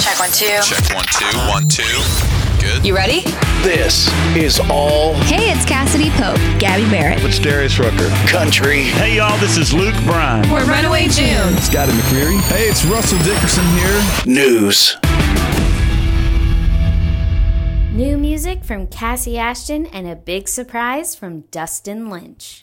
Check 1, 2. Check 1, 2, 1, 2. Good. You ready? This is all. Hey, it's Cassadee Pope. Gabby Barrett. It's Darius Rucker. Country. Hey, y'all, this is Luke Bryan. We're Runaway June. Scotty McCreery. Hey, it's Russell Dickerson here. News. New music from Cassie Ashton and a big surprise from Dustin Lynch.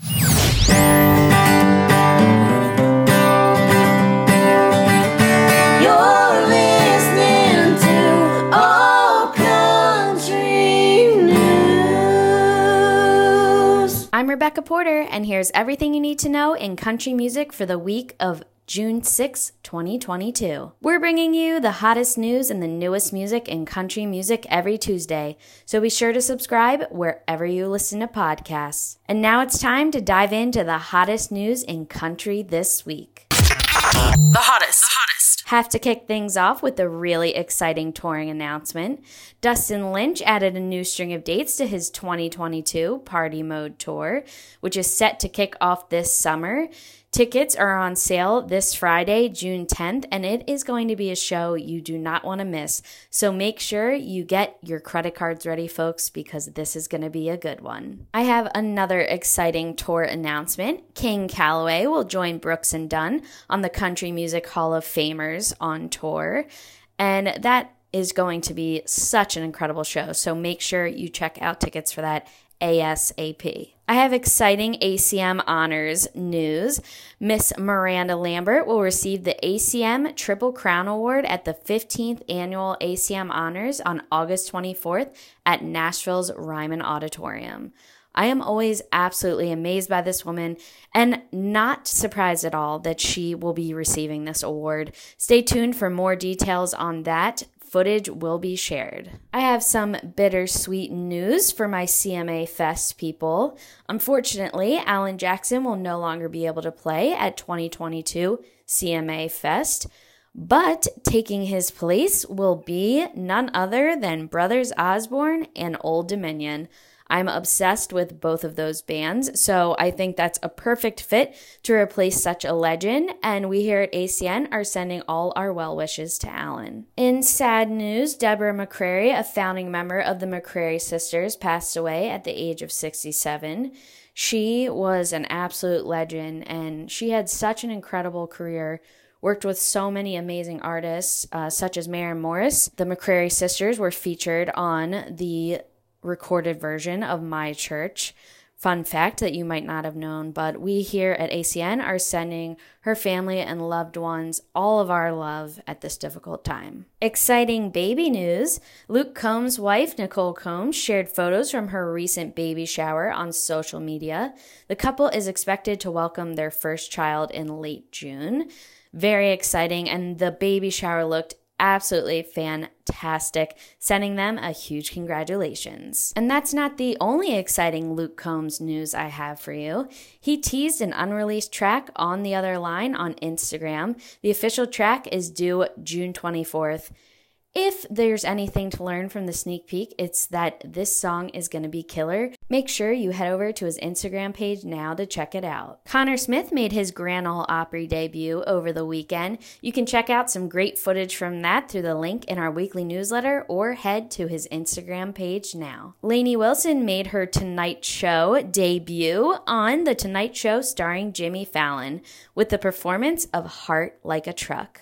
You're listening to Old Country News. I'm Rebecca Porter, and here's everything you need to know in country music for the week of June 6, 2022. We're bringing you the hottest news and the newest music in country music every Tuesday, so be sure to subscribe wherever you listen to podcasts. And now it's time to dive into the hottest news in country this week. The hottest. The hottest. Have to kick things off with a really exciting touring announcement. Dustin Lynch added a new string of dates to his 2022 Party Mode Tour, which is set to kick off this summer. Tickets are on sale this Friday, June 10th, and it is going to be a show you do not want to miss. So make sure you get your credit cards ready, folks, because this is going to be a good one. I have another exciting tour announcement. King Callaway will join Brooks and Dunn on the Country Music Hall of Famers on tour, and that is going to be such an incredible show. So make sure you check out tickets for that ASAP. I have exciting ACM honors news. Miss Miranda Lambert will receive the ACM Triple Crown Award at the 15th Annual ACM Honors on August 24th at Nashville's Ryman Auditorium. I am always absolutely amazed by this woman and not surprised at all that she will be receiving this award. Stay tuned for more details on that. Footage will be shared. I have some bittersweet news for my CMA Fest people. Unfortunately, Alan Jackson will no longer be able to play at 2022 CMA Fest, but taking his place will be none other than Brothers Osborne and Old Dominion. I'm obsessed with both of those bands, so I think that's a perfect fit to replace such a legend, and we here at ACN are sending all our well wishes to Alan. In sad news, Deborah McCrary, a founding member of the McCrary Sisters, passed away at the age of 67. She was an absolute legend, and she had such an incredible career. Worked with so many amazing artists, such as Maren Morris. The McCrary Sisters were featured on the recorded version of My Church. Fun fact that you might not have known, but we here at ACN are sending her family and loved ones all of our love at this difficult time. Exciting baby news. Luke Combs' wife, Nicole Combs, shared photos from her recent baby shower on social media. The couple is expected to welcome their first child in late June. Very exciting, and the baby shower looked absolutely fantastic, sending them a huge congratulations. And that's not the only exciting Luke Combs news I have for you. He teased an unreleased track, On the Other Line, on Instagram. The official track is due June 24th. If there's anything to learn from the sneak peek, it's that this song is going to be killer. Make sure you head over to his Instagram page now to check it out. Connor Smith made his Grand Ole Opry debut over the weekend. You can check out some great footage from that through the link in our weekly newsletter or head to his Instagram page now. Lainey Wilson made her Tonight Show debut on The Tonight Show Starring Jimmy Fallon with the performance of Heart Like a Truck.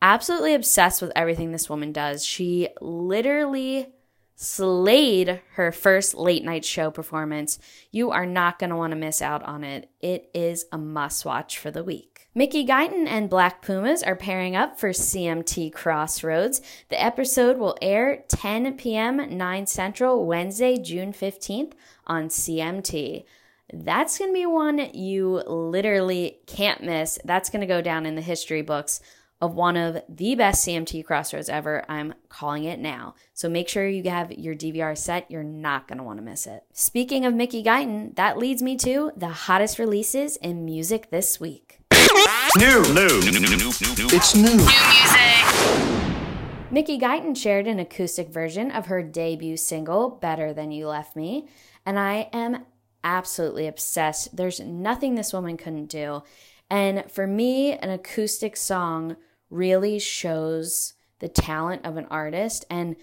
Absolutely obsessed with everything this woman does. She literally slayed her first late night show performance. You are not going to want to miss out on it. It is a must watch for the week. Mickey Guyton and Black Pumas are pairing up for CMT Crossroads. The episode will air 10 p.m. 9 Central Wednesday, June 15th on CMT. That's going to be one you literally can't miss. That's going to go down in the history books of one of the best CMT Crossroads ever. I'm calling it now. So make sure you have your DVR set. You're not going to want to miss it. Speaking of Mickey Guyton, that leads me to the hottest releases in music this week. New. It's new. New music. Mickey Guyton shared an acoustic version of her debut single, Better Than You Left Me, and I am absolutely obsessed. There's nothing this woman couldn't do. And for me, an acoustic song really shows the talent of an artist. And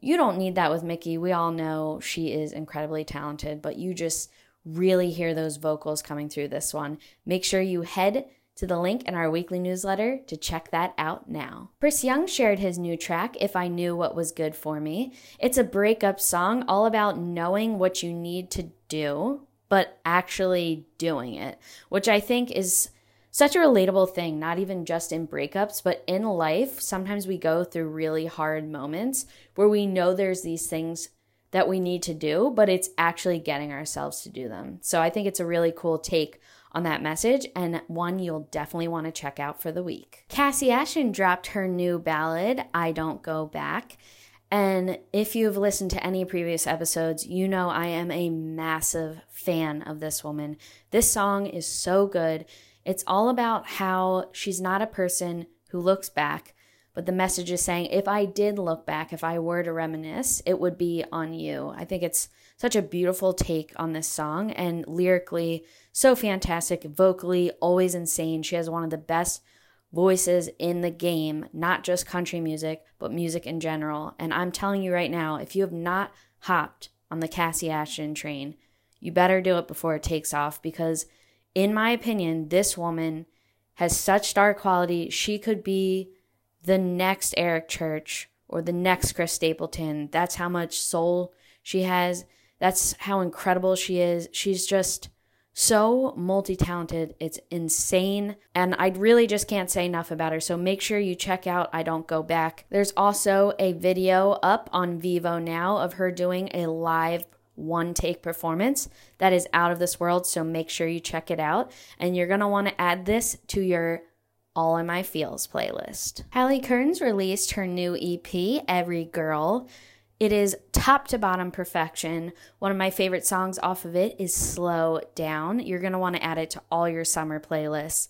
you don't need that with Mickey. We all know she is incredibly talented, but you just really hear those vocals coming through this one. Make sure you head to the link in our weekly newsletter to check that out now. Chris Young shared his new track, If I Knew What Was Good For Me. It's a breakup song all about knowing what you need to do, but actually doing it, which I think is such a relatable thing, not even just in breakups, but in life. Sometimes we go through really hard moments where we know there's these things that we need to do, but it's actually getting ourselves to do them. So I think it's a really cool take on that message, and one you'll definitely want to check out for the week. Cassie Ashton dropped her new ballad, I Don't Go Back. And if you've listened to any previous episodes, you know I am a massive fan of this woman. This song is so good. It's all about how she's not a person who looks back, but the message is saying, if I did look back, if I were to reminisce, it would be on you. I think it's such a beautiful take on this song, and lyrically, so fantastic. Vocally, always insane. She has one of the best voices in the game, not just country music, but music in general. And I'm telling you right now, if you have not hopped on the Cassie Ashton train, you better do it before it takes off, because in my opinion, this woman has such star quality. She could be the next Eric Church or the next Chris Stapleton. That's how much soul she has. That's how incredible she is. She's just so multi-talented. It's insane. And I really just can't say enough about her. So make sure you check out I Don't Go Back. There's also a video up on Vevo now of her doing a live one-take performance that is out of this world. So make sure you check it out. And you're going to want to add this to your All in My Feels playlist. Hallie Kearns released her new EP, Every Girl. It is top to bottom perfection. One of my favorite songs off of it is Slow Down. You're going to want to add it to all your summer playlists.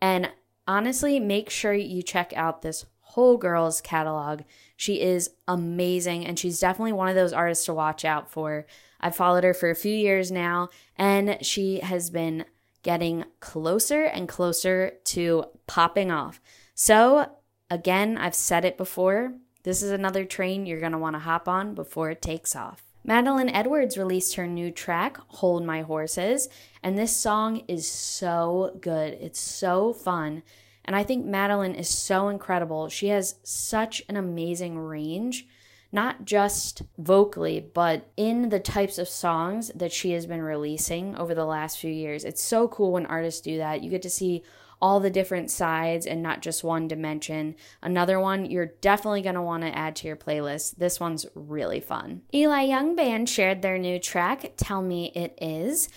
And honestly, make sure you check out this whole girl's catalog. She is amazing, and she's definitely one of those artists to watch out for. I've followed her for a few years now, and she has been getting closer and closer to popping off. So again, I've said it before, this is another train you're going to want to hop on before it takes off. Madeline Edwards released her new track, Hold My Horses, and this song is so good. It's so fun, and I think Madeline is so incredible. She has such an amazing range, not just vocally, but in the types of songs that she has been releasing over the last few years. It's so cool when artists do that. You get to see all the different sides and not just one dimension. Another one you're definitely going to want to add to your playlist. This one's really fun. Eli Young Band shared their new track, Tell Me It Is.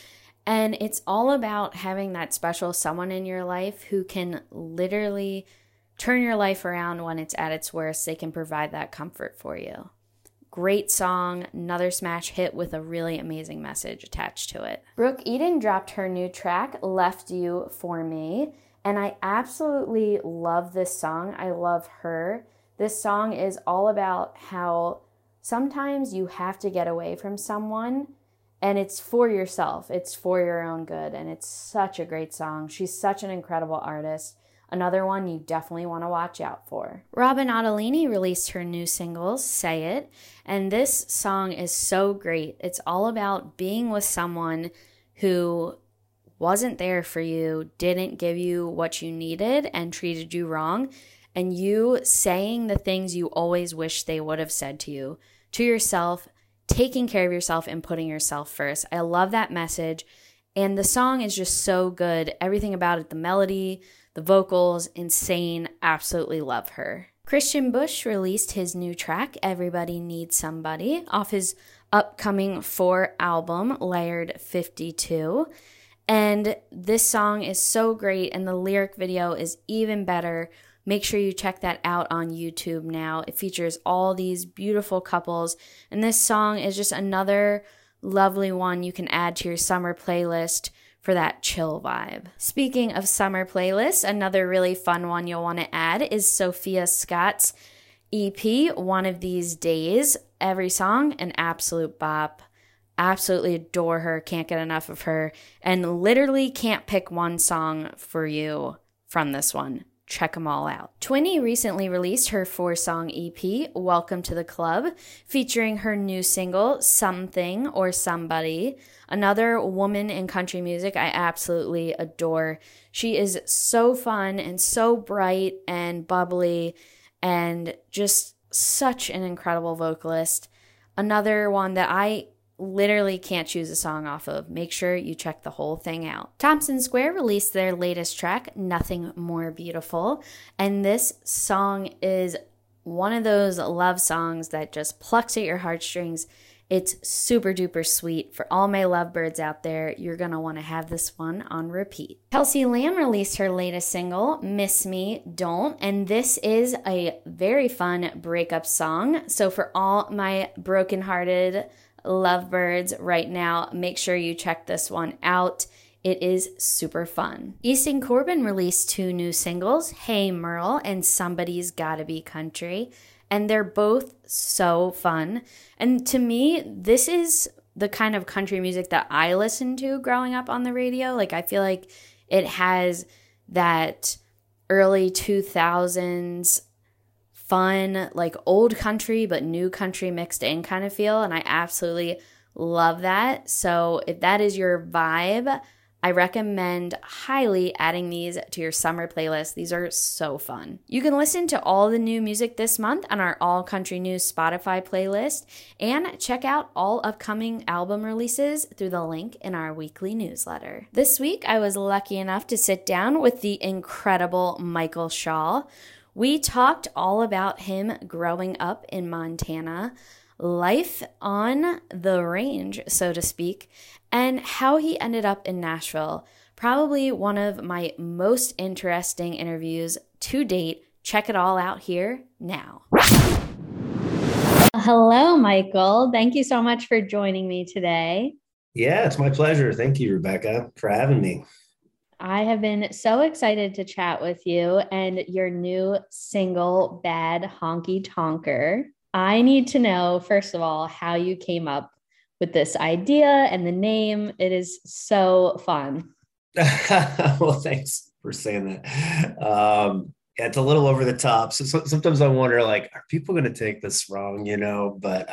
And it's all about having that special someone in your life who can literally turn your life around when it's at its worst. They can provide that comfort for you. Great song, another smash hit with a really amazing message attached to it. Brooke Eden dropped her new track, Left You For Me, and I absolutely love this song. I love her. This song is all about how sometimes you have to get away from someone, and it's for yourself. It's for your own good, and it's such a great song. She's such an incredible artist. Another one you definitely want to watch out for. Robin Ottolini released her new single, Say It, and this song is so great. It's all about being with someone who wasn't there for you, didn't give you what you needed, and treated you wrong, and you saying the things you always wish they would have said to you, to yourself, taking care of yourself, and putting yourself first. I love that message, and the song is just so good. Everything about it, the melody, the vocals, insane. Absolutely love her. Christian Busch released his new track, Everybody Needs Somebody, off his upcoming 4 album, Layered 52. And this song is so great, and the lyric video is even better. Make sure you check that out on YouTube now. It features all these beautiful couples, and this song is just another lovely one you can add to your summer playlist for that chill vibe. Speaking of summer playlists, another really fun one you'll want to add is Sophia Scott's EP, One of These Days. Every song, an absolute bop. Absolutely adore her. Can't get enough of her. And literally can't pick one song for you from this one. Check them all out. TWiNY recently released her 4-song EP, Welcome to the Club, featuring her new single, Something or Somebody. Another woman in country music I absolutely adore. She is so fun and so bright and bubbly and just such an incredible vocalist. Another one that I literally can't choose a song off of. Make sure you check the whole thing out. Thompson Square released their latest track, Nothing More Beautiful, and this song is one of those love songs that just plucks at your heartstrings. It's super duper sweet. For all my lovebirds out there, you're going to want to have this one on repeat. Kelsey Lamb released her latest single, Miss Me, Don't, and this is a very fun breakup song. So for all my brokenhearted lovebirds right now, make sure you check this one out. It is super fun. Easton Corbin released 2 new singles, Hey Merle and Somebody's Gotta Be Country, and they're both so fun. And to me, this is the kind of country music that I listened to growing up on the radio. Like, I feel like it has that early 2000s fun, like old country but new country mixed in kind of feel, and I absolutely love that. So if that is your vibe, I recommend highly adding these to your summer playlist. These are so fun. You can listen to all the new music this month on our All Country News Spotify playlist, and check out all upcoming album releases through the link in our weekly newsletter. This week, I was lucky enough to sit down with the incredible Michael Shaw. We talked all about him growing up in Montana, life on the range, so to speak, and how he ended up in Nashville. Probably one of my most interesting interviews to date. Check it all out here now. Hello, Michael. Thank you so much for joining me today. Yeah, it's my pleasure. Thank you, Rebecca, for having me. I have been so excited to chat with you and your new single, Bad Honky Tonker. I need to know, first of all, how you came up with this idea and the name. It is so fun. Well, thanks for saying that. It's a little over the top. So sometimes I wonder, like, are people going to take this wrong, you know? But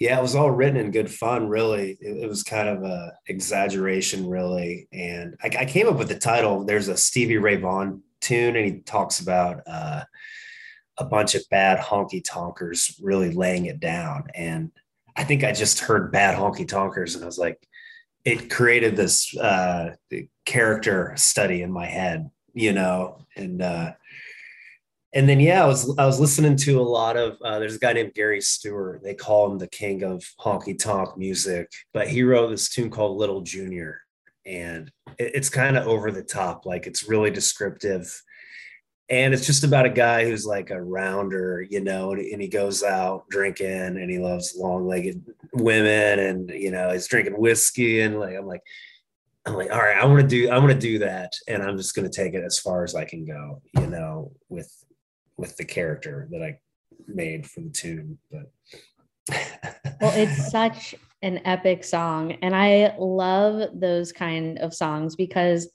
yeah, it was all written in good fun, really. It was kind of an exaggeration, really. And I came up with the title. There's a Stevie Ray Vaughan tune, and he talks about a bunch of bad honky tonkers really laying it down. And I think I just heard bad honky tonkers, and I was like, it created this character study in my head, you know? And then, yeah, I was listening to a lot of, there's a guy named Gary Stewart. They call him the king of honky tonk music, but he wrote this tune called Little Junior, and it's kind of over the top. Like, it's really descriptive, and it's just about a guy who's like a rounder, you know, and he goes out drinking, and he loves long-legged women, and, you know, he's drinking whiskey, and like, I'm like, all right, I want to do that. And I'm just going to take it as far as I can go, you know, with the character that I made for the tune. But well, it's such an epic song. And I love those kind of songs because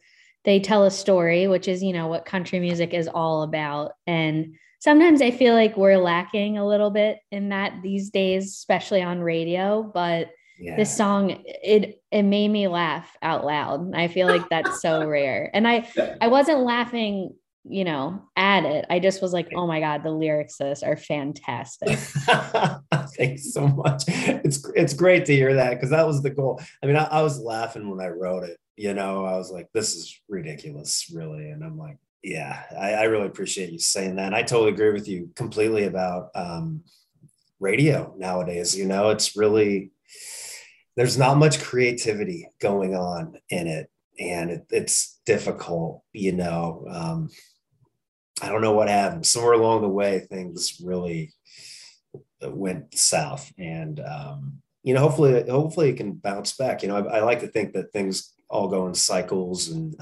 they tell a story, which is, you know, what country music is all about. And sometimes I feel like we're lacking a little bit in that these days, especially on radio, but yeah. This song, it made me laugh out loud. I feel like that's so rare. And I wasn't laughing, you know, at it. I just was like, oh my God, the lyrics to this are fantastic. Thanks so much. It's great to hear that, because that was the goal. I mean, I was laughing when I wrote it, you know. I was like, this is ridiculous, really. And I'm like, yeah, I really appreciate you saying that. And I totally agree with you completely about radio nowadays. You know, it's really, there's not much creativity going on in it. And it's difficult, you know. I don't know what happened. Somewhere along the way, things really went south. And, you know, hopefully it can bounce back. You know, I like to think that things all go in cycles, and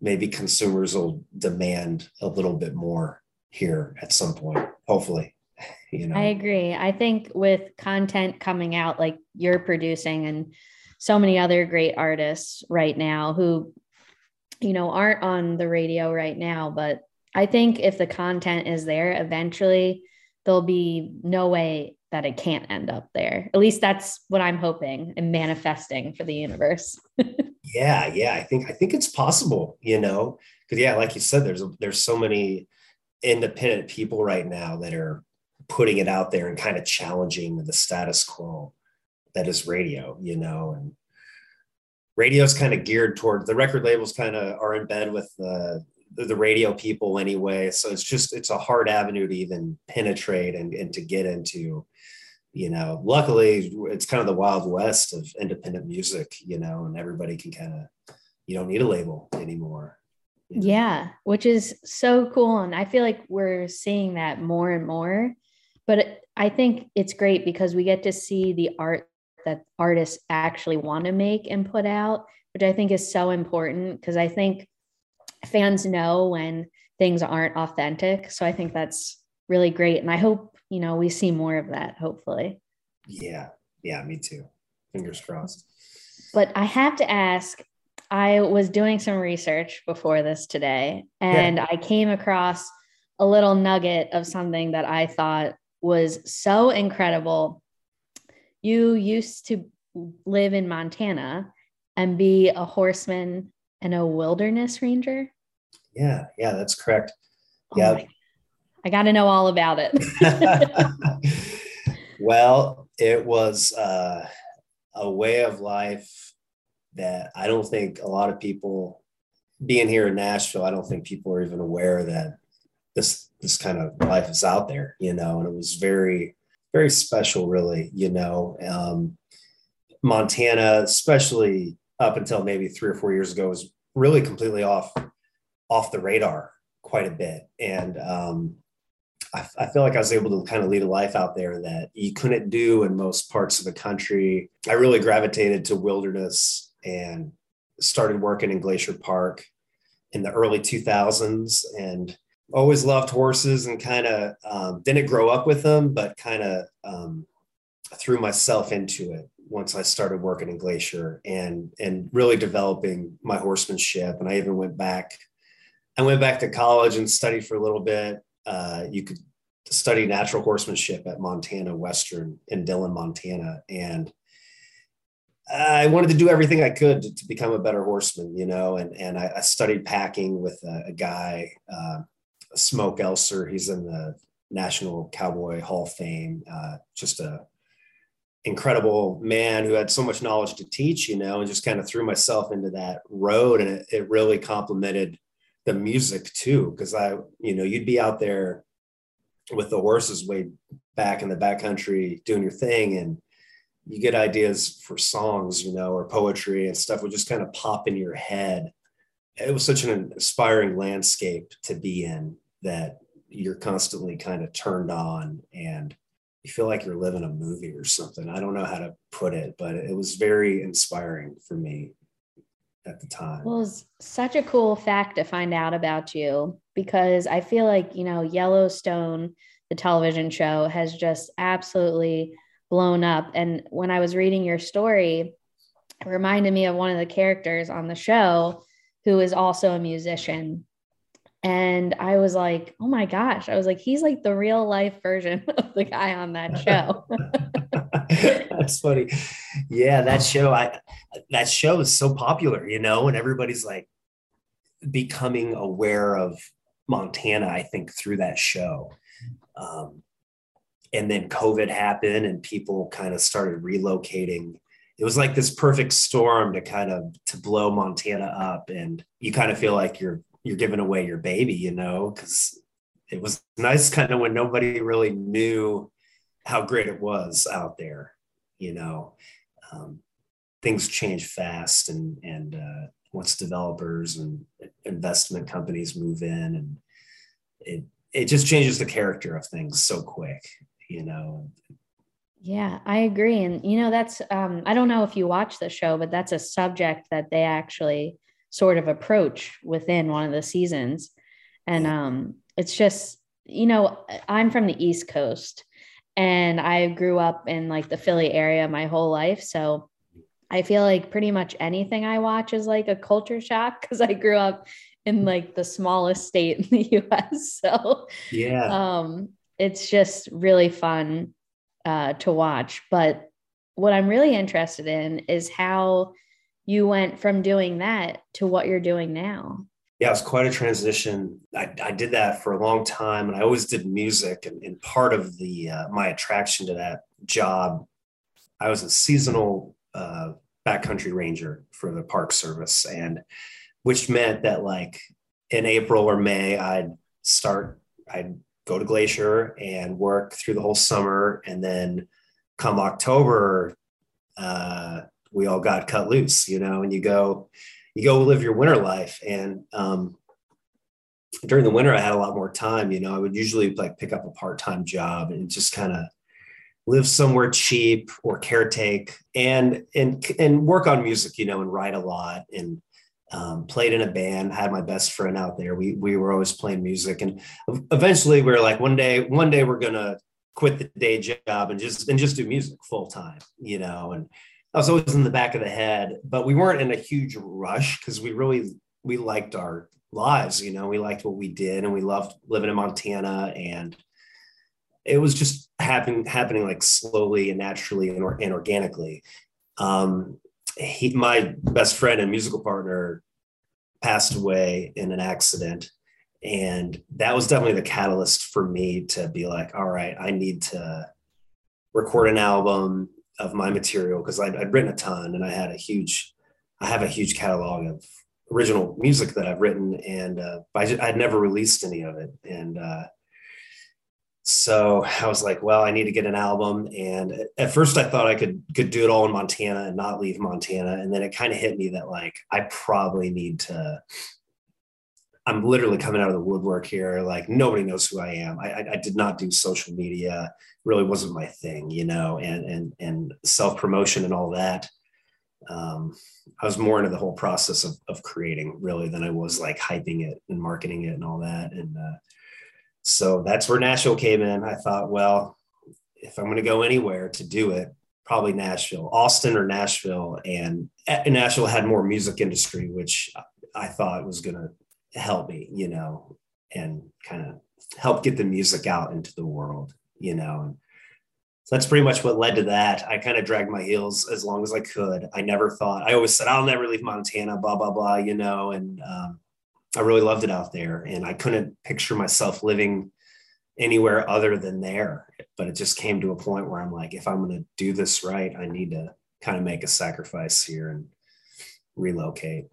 maybe consumers will demand a little bit more here at some point, hopefully. You know, I agree. I think with content coming out, like you're producing, and so many other great artists right now who you know, aren't on the radio right now, but I think if the content is there, eventually there'll be no way that it can't end up there. At least that's what I'm hoping and manifesting for the universe. Yeah. I think it's possible, you know, because yeah, like you said, there's so many independent people right now that are putting it out there and kind of challenging the status quo that is radio, you know, and radio's kind of geared toward the record labels kind of are in bed with the radio people anyway. So it's a hard avenue to even penetrate and to get into, you know. Luckily it's kind of the Wild West of independent music, you know, and everybody can kind of, you don't need a label anymore. You know? Yeah. Which is so cool. And I feel like we're seeing that more and more, but I think it's great because we get to see the art that artists actually want to make and put out, which I think is so important because I think fans know when things aren't authentic. So I think that's really great. And I hope, you know, we see more of that, hopefully. Yeah. Yeah, me too. Fingers crossed. But I have to ask, I was doing some research before this today, and I came across a little nugget of something that I thought was so incredible. You used to live in Montana and be a horseman and a wilderness ranger? Yeah, that's correct. Oh yeah. I got to know all about it. Well, it was a way of life that I don't think a lot of people, being here in Nashville, I don't think people are even aware that this kind of life is out there, you know, and it was very, very special, really, you know. Montana, especially up until maybe 3 or 4 years ago, was really completely off the radar quite a bit. And I feel like I was able to kind of lead a life out there that you couldn't do in most parts of the country. I really gravitated to wilderness and started working in Glacier Park in the early 2000s and always loved horses and kind of didn't grow up with them, but kind of threw myself into it once I started working in Glacier and really developing my horsemanship. And I even went back to college and studied for a little bit. You could study natural horsemanship at Montana Western in Dillon, Montana. And I wanted to do everything I could to become a better horseman, you know, and I studied packing with a guy, Smoke Elser. He's in the National Cowboy Hall of Fame, just a incredible man who had so much knowledge to teach, you know, and just kind of threw myself into that road. And it really complemented the music too, because you'd be out there with the horses way back in the backcountry doing your thing, and you get ideas for songs, you know, or poetry and stuff would just kind of pop in your head. It was such an inspiring landscape to be in that you're constantly kind of turned on and you feel like you're living a movie or something. I don't know how to put it, but it was very inspiring for me at the time. Well, it was such a cool fact to find out about you, because I feel like, you know, Yellowstone, the television show, has just absolutely blown up. And when I was reading your story, it reminded me of one of the characters on the show who is also a musician. And I was like, oh my gosh. I was like, he's like the real life version of the guy on that show. That's funny. Yeah. That show is so popular, you know, and everybody's like becoming aware of Montana, I think, through that show. And then COVID happened and people kind of started relocating. It was like this perfect storm to blow Montana up. And you kind of feel like you're giving away your baby, you know, because it was nice kind of when nobody really knew how great it was out there, you know. Things change fast and once developers and investment companies move in, and it just changes the character of things so quick, you know. Yeah, I agree. And, you know, that's, I don't know if you watch the show, but that's a subject that they actually sort of approach within one of the seasons. And it's just, you know, I'm from the East Coast and I grew up in like the Philly area my whole life. So I feel like pretty much anything I watch is like a culture shock because I grew up in like the smallest state in the US. So yeah, it's just really fun to watch. But what I'm really interested in is how you went from doing that to what you're doing now. Yeah, it was quite a transition. I did that for a long time, and I always did music. And part of the my attraction to that job, I was a seasonal backcountry ranger for the Park Service, and which meant that like in April or May, I'd go to Glacier and work through the whole summer, and then come October, we all got cut loose, you know, and you go live your winter life. And during the winter, I had a lot more time, you know. I would usually like pick up a part-time job and just kind of live somewhere cheap or caretake and work on music, you know, and write a lot, and played in a band, had my best friend out there. We were always playing music, and eventually we were like, one day we're going to quit the day job and just do music full time, you know. And I was always in the back of the head, but we weren't in a huge rush because we liked our lives, you know. We liked what we did, and we loved living in Montana, and it was just happening like slowly and naturally and organically. My best friend and musical partner passed away in an accident, and that was definitely the catalyst for me to be like, all right, I need to record an album of my material, because I'd written a ton, and I have a huge catalog of original music that I've written, and I'd never released any of it. And so I was like, well, I need to get an album. And at first I thought I could do it all in Montana and not leave Montana. And then it kind of hit me that like, I probably need to, I'm literally coming out of the woodwork here. Like, nobody knows who I am. I did not do social media. Really wasn't my thing, you know, and self-promotion and all that. I was more into the whole process of creating really than I was like hyping it and marketing it and all that. And so that's where Nashville came in. I thought, well, if I'm going to go anywhere to do it, probably Nashville, Austin or Nashville. And Nashville had more music industry, which I thought was going to help me, you know, and kind of help get the music out into the world, you know. And so that's pretty much what led to that. I kind of dragged my heels as long as I could. I always said, I'll never leave Montana, blah, blah, blah, you know. And I really loved it out there, and I couldn't picture myself living anywhere other than there. But it just came to a point where I'm like, if I'm going to do this right, I need to kind of make a sacrifice here and relocate.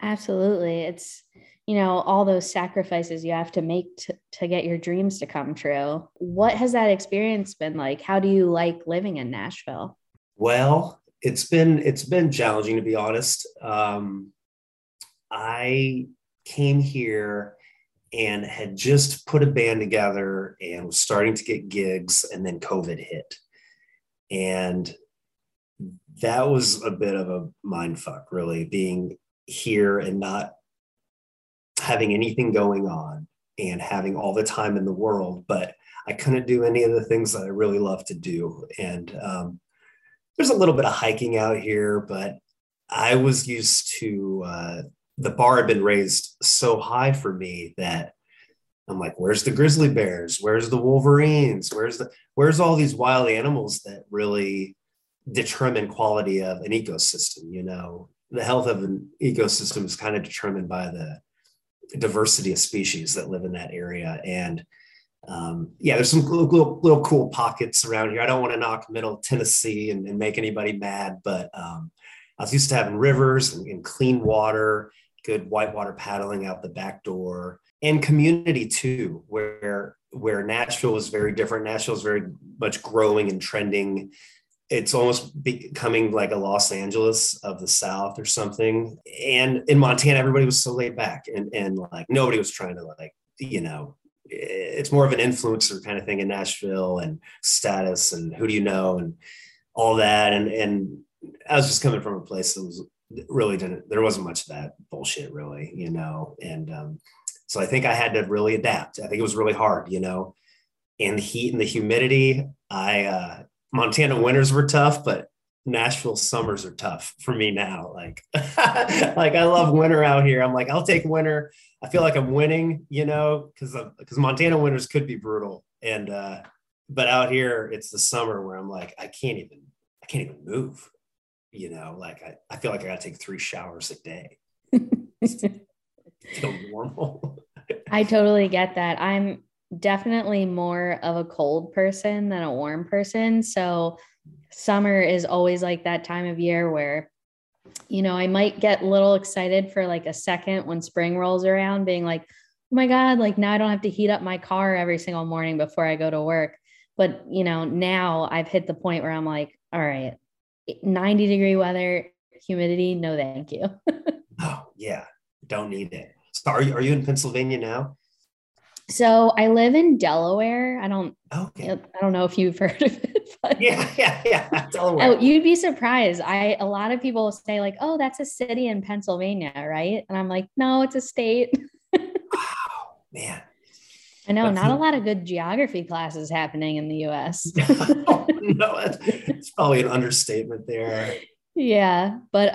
Absolutely. It's, you know, all those sacrifices you have to make to get your dreams to come true. What has that experience been like? How do you like living in Nashville? Well, it's been challenging, to be honest. I came here and had just put a band together and was starting to get gigs, and then COVID hit. And that was a bit of a mind fuck, really, being here and not having anything going on and having all the time in the world, but I couldn't do any of the things that I really love to do. And there's a little bit of hiking out here, but I was used to, the bar had been raised so high for me that I'm like, where's the grizzly bears? Where's the wolverines? Where's all these wild animals that really determine quality of an ecosystem? You know, the health of an ecosystem is kind of determined by the diversity of species that live in that area. And yeah, there's some little cool pockets around here. I don't want to knock Middle Tennessee and make anybody mad, but I was used to having rivers and clean water, good whitewater paddling out the back door, and community too, where Nashville is very different. Nashville is very much growing and trending. It's almost becoming like a Los Angeles of the South or something. And in Montana, everybody was so laid back and like nobody was trying to like, you know, it's more of an influencer kind of thing in Nashville, and status and who do you know and all that. And I was just coming from a place that was really there wasn't much of that bullshit really, you know? And so I think I had to really adapt. I think it was really hard, you know, and the heat and the humidity. Montana winters were tough, but Nashville summers are tough for me now. Like, like I love winter out here. I'm like, I'll take winter. I feel like I'm winning, you know, because Montana winters could be brutal. And, but out here it's the summer where I'm like, I can't even move, you know, like I feel like I gotta take 3 showers a day. It's so normal. I totally get that. I'm definitely more of a cold person than a warm person. So summer is always like that time of year where, you know, I might get a little excited for like a second when spring rolls around, being like, oh my God, like now I don't have to heat up my car every single morning before I go to work. But, you know, now I've hit the point where I'm like, all right, 90-degree weather, humidity, no thank you. Oh yeah, don't need it. So are you in Pennsylvania now? So I live in Delaware. I don't know if you've heard of it. But yeah. Delaware. Oh, you'd be surprised. A lot of people say like, oh, that's a city in Pennsylvania, right? And I'm like, no, it's a state. Wow, man. I know, not a lot of good geography classes happening in the U.S. No, it's probably an understatement there. Yeah, but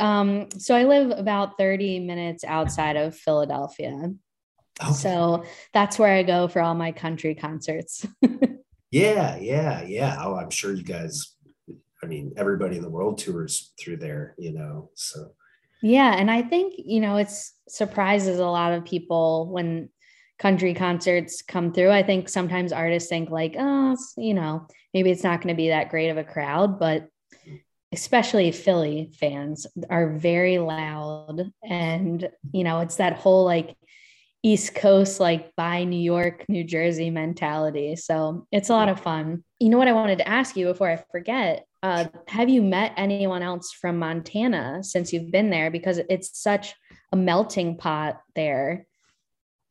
so I live about 30 minutes outside of Philadelphia. Okay. So that's where I go for all my country concerts. Yeah. Oh, I'm sure you guys, I mean, everybody in the world tours through there, you know, so. Yeah. And I think, you know, it surprises a lot of people when country concerts come through. I think sometimes artists think like, oh, you know, maybe it's not going to be that great of a crowd, but especially Philly fans are very loud. And, you know, it's that whole like East Coast, like by New York, New Jersey mentality. So it's a lot of fun. You know what I wanted to ask you before I forget? Have you met anyone else from Montana since you've been there? Because it's such a melting pot there.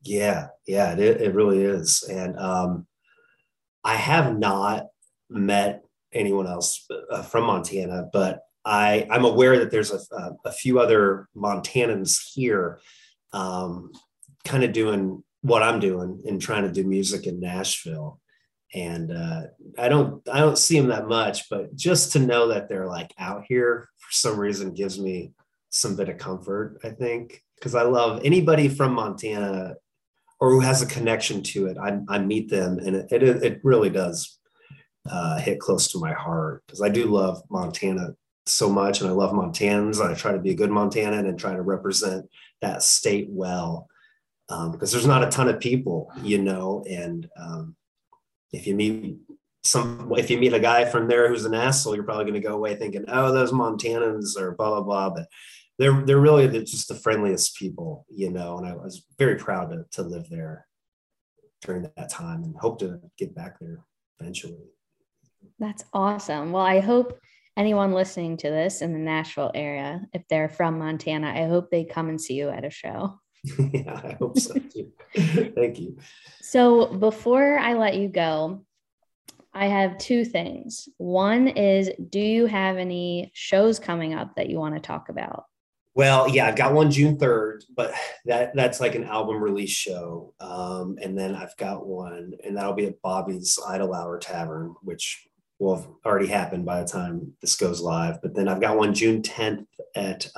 Yeah, it really is. And I have not met anyone else from Montana, but I'm aware that there's a few other Montanans here. Kind of doing what I'm doing and trying to do music in Nashville. And I don't see them that much, but just to know that they're like out here for some reason gives me some bit of comfort, I think, because I love anybody from Montana or who has a connection to it. I meet them and it really does hit close to my heart because I do love Montana so much and I love Montanans. And I try to be a good Montanan and try to represent that state well. Because there's not a ton of people, you know, and if you meet a guy from there who's an asshole, you're probably going to go away thinking, oh, those Montanans or blah blah blah. But they're really just the friendliest people, you know. And I was very proud to live there during that time and hope to get back there eventually. That's awesome. Well, I hope anyone listening to this in the Nashville area, if they're from Montana, I hope they come and see you at a show. Yeah, I hope so too. Thank you. So before I let you go, I have 2 things. One is, do you have any shows coming up that you want to talk about? Well, yeah, I've got one June 3rd, but that's like an album release show. And then I've got one, and that'll be at Bobby's Idle Hour Tavern, which will have already happened by the time this goes live. But then I've got one June 10th at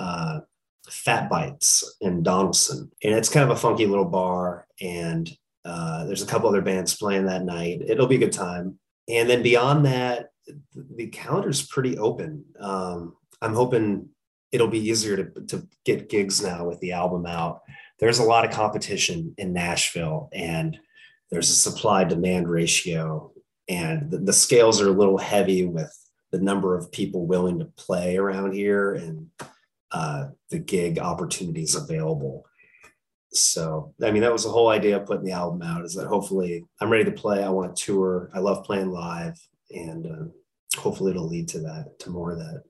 Fat Bites in Donaldson, and it's kind of a funky little bar, and there's a couple other bands playing that night. It'll be a good time. And then beyond that, the calendar's pretty open. I'm hoping it'll be easier to get gigs now with the album out. There's a lot of competition in Nashville, and there's a supply-demand ratio, and the scales are a little heavy with the number of people willing to play around here and the gig opportunities available. So, I mean, that was the whole idea of putting the album out, is that hopefully I'm ready to play. I want to tour. I love playing live, and hopefully it'll lead to more of that.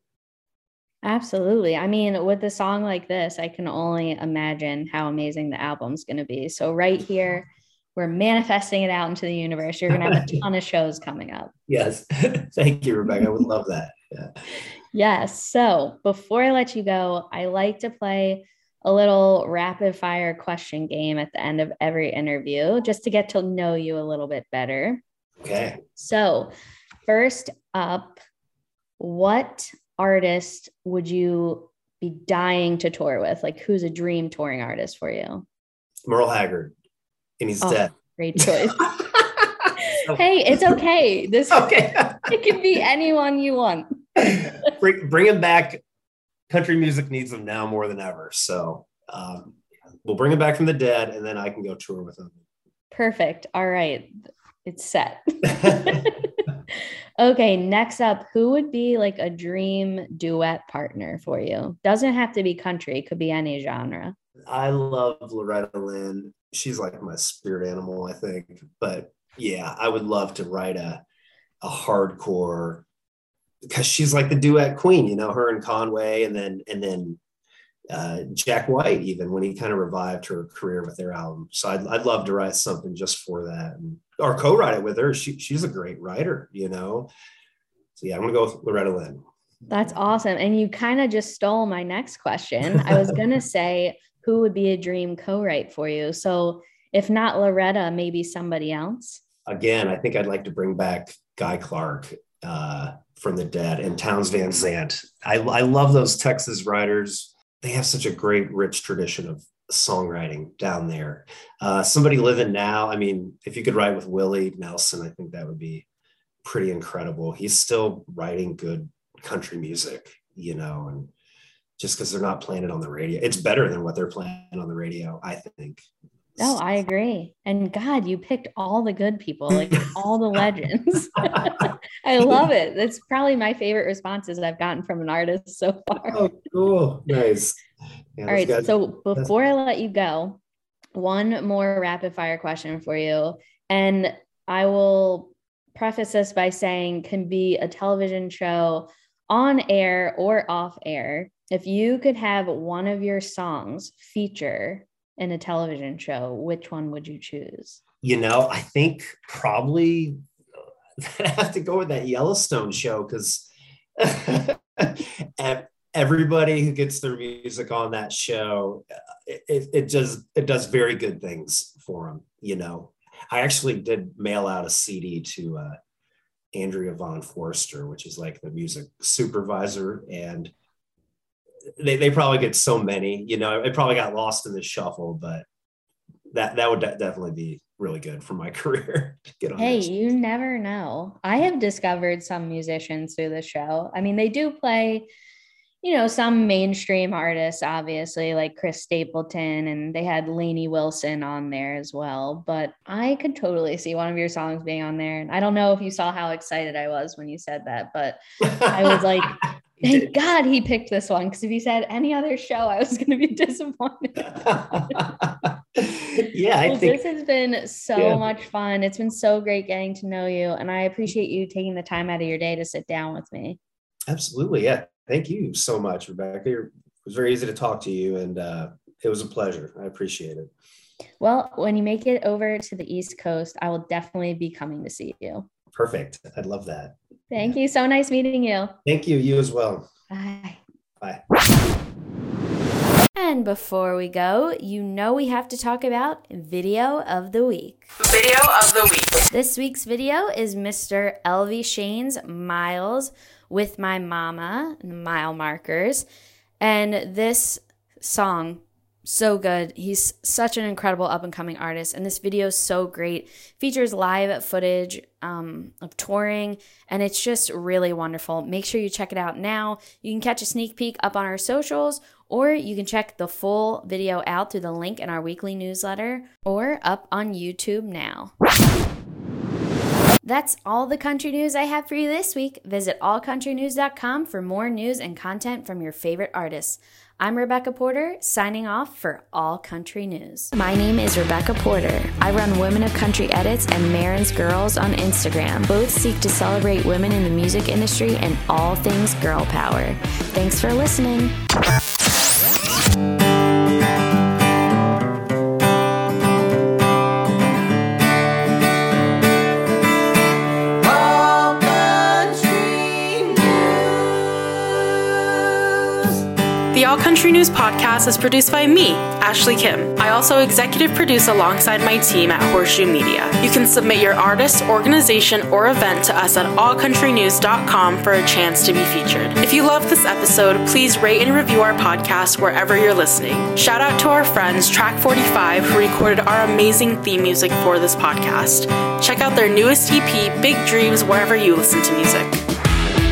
Absolutely. I mean, with a song like this, I can only imagine how amazing the album's going to be. So right here, we're manifesting it out into the universe. You're going to have a ton of shows coming up. Yes. Thank you, Rebecca. I would love that. Yeah. Yes. So before I let you go, I like to play a little rapid fire question game at the end of every interview, just to get to know you a little bit better. Okay. So first up, what artist would you be dying to tour with? Like, who's a dream touring artist for you? Merle Haggard, and he's dead. Great choice. Hey, it's okay. It can be anyone you want. Bring him back. Country music needs him now more than ever. So we'll bring him back from the dead, and then I can go tour with him. Perfect. All right. It's set. Okay. Next up, who would be like a dream duet partner for you? Doesn't have to be country. Could be any genre. I love Loretta Lynn. She's like my spirit animal, I think. But yeah, I would love to write a hardcore, because she's like the duet queen, you know, her and Conway, and then Jack White, even when he kind of revived her career with their album. So I'd love to write something just for that, or co-write it with her. She's a great writer, you know? So yeah, I'm gonna go with Loretta Lynn. That's awesome. And you kind of just stole my next question. I was going to say, who would be a dream co-write for you? So if not Loretta, maybe somebody else. Again, I think I'd like to bring back Guy Clark from the dead, and Townes Van Zandt. I love those Texas writers. They have such a great, rich tradition of songwriting down there. Somebody living now. I mean, if you could write with Willie Nelson, I think that would be pretty incredible. He's still writing good country music, you know, and just because they're not playing it on the radio, it's better than what they're playing on the radio, I think. No, I agree. And God, you picked all the good people, like all the legends. I love it. That's probably my favorite responses I've gotten from an artist so far. Oh, cool. Nice. Yeah, all right. So before I let you go, one more rapid fire question for you. And I will preface this by saying, can be a television show, on air or off air. If you could have one of your songs feature in a television show, which one would you choose? You know, I think probably I have to go with that Yellowstone show, because everybody who gets their music on that show, it does very good things for them, you know. I actually did mail out a CD to Andrea Von Forster, which is like the music supervisor, and they probably get so many, you know, it probably got lost in the shuffle, but that would definitely be really good for my career. Get on. Hey, you never know. I have discovered some musicians through the show. I mean, they do play, you know, some mainstream artists, obviously, like Chris Stapleton, and they had Lainey Wilson on there as well. But I could totally see one of your songs being on there. And I don't know if you saw how excited I was when you said that, but I was like, thank God he picked this one, because if he said any other show, I was going to be disappointed. Yeah, I think this has been so much fun. It's been so great getting to know you, and I appreciate you taking the time out of your day to sit down with me. Absolutely, yeah. Thank you so much, Rebecca. It was very easy to talk to you, and it was a pleasure. I appreciate it. Well, when you make it over to the East Coast, I will definitely be coming to see you. Perfect. I'd love that. Thank you. So nice meeting you. Thank you. You as well. Bye. Bye. And before we go, you know we have to talk about Video of the Week. Video of the Week. This week's video is Mr. LV Shane's Miles with My Mama, Mile Markers. And this song, so good. He's such an incredible up-and-coming artist. And this video is so great. Features live footage of touring. And it's just really wonderful. Make sure you check it out now. You can catch a sneak peek up on our socials, or you can check the full video out through the link in our weekly newsletter, or up on YouTube now. That's all the country news I have for you this week. Visit allcountrynews.com for more news and content from your favorite artists. I'm Rebecca Porter, signing off for All Country News. My name is Rebecca Porter. I run Women of Country Edits and Marin's Girls on Instagram. Both seek to celebrate women in the music industry and all things girl power. Thanks for listening. All Country News podcast is produced by me, Ashley Kim. I also executive produce alongside my team at Horseshoe Media. You can submit your artist, organization, or event to us at allcountrynews.com for a chance to be featured. If you love this episode, please rate and review our podcast wherever you're listening. Shout out to our friends Track 45, who recorded our amazing theme music for this podcast. Check out their newest EP, Big Dreams, wherever you listen to music.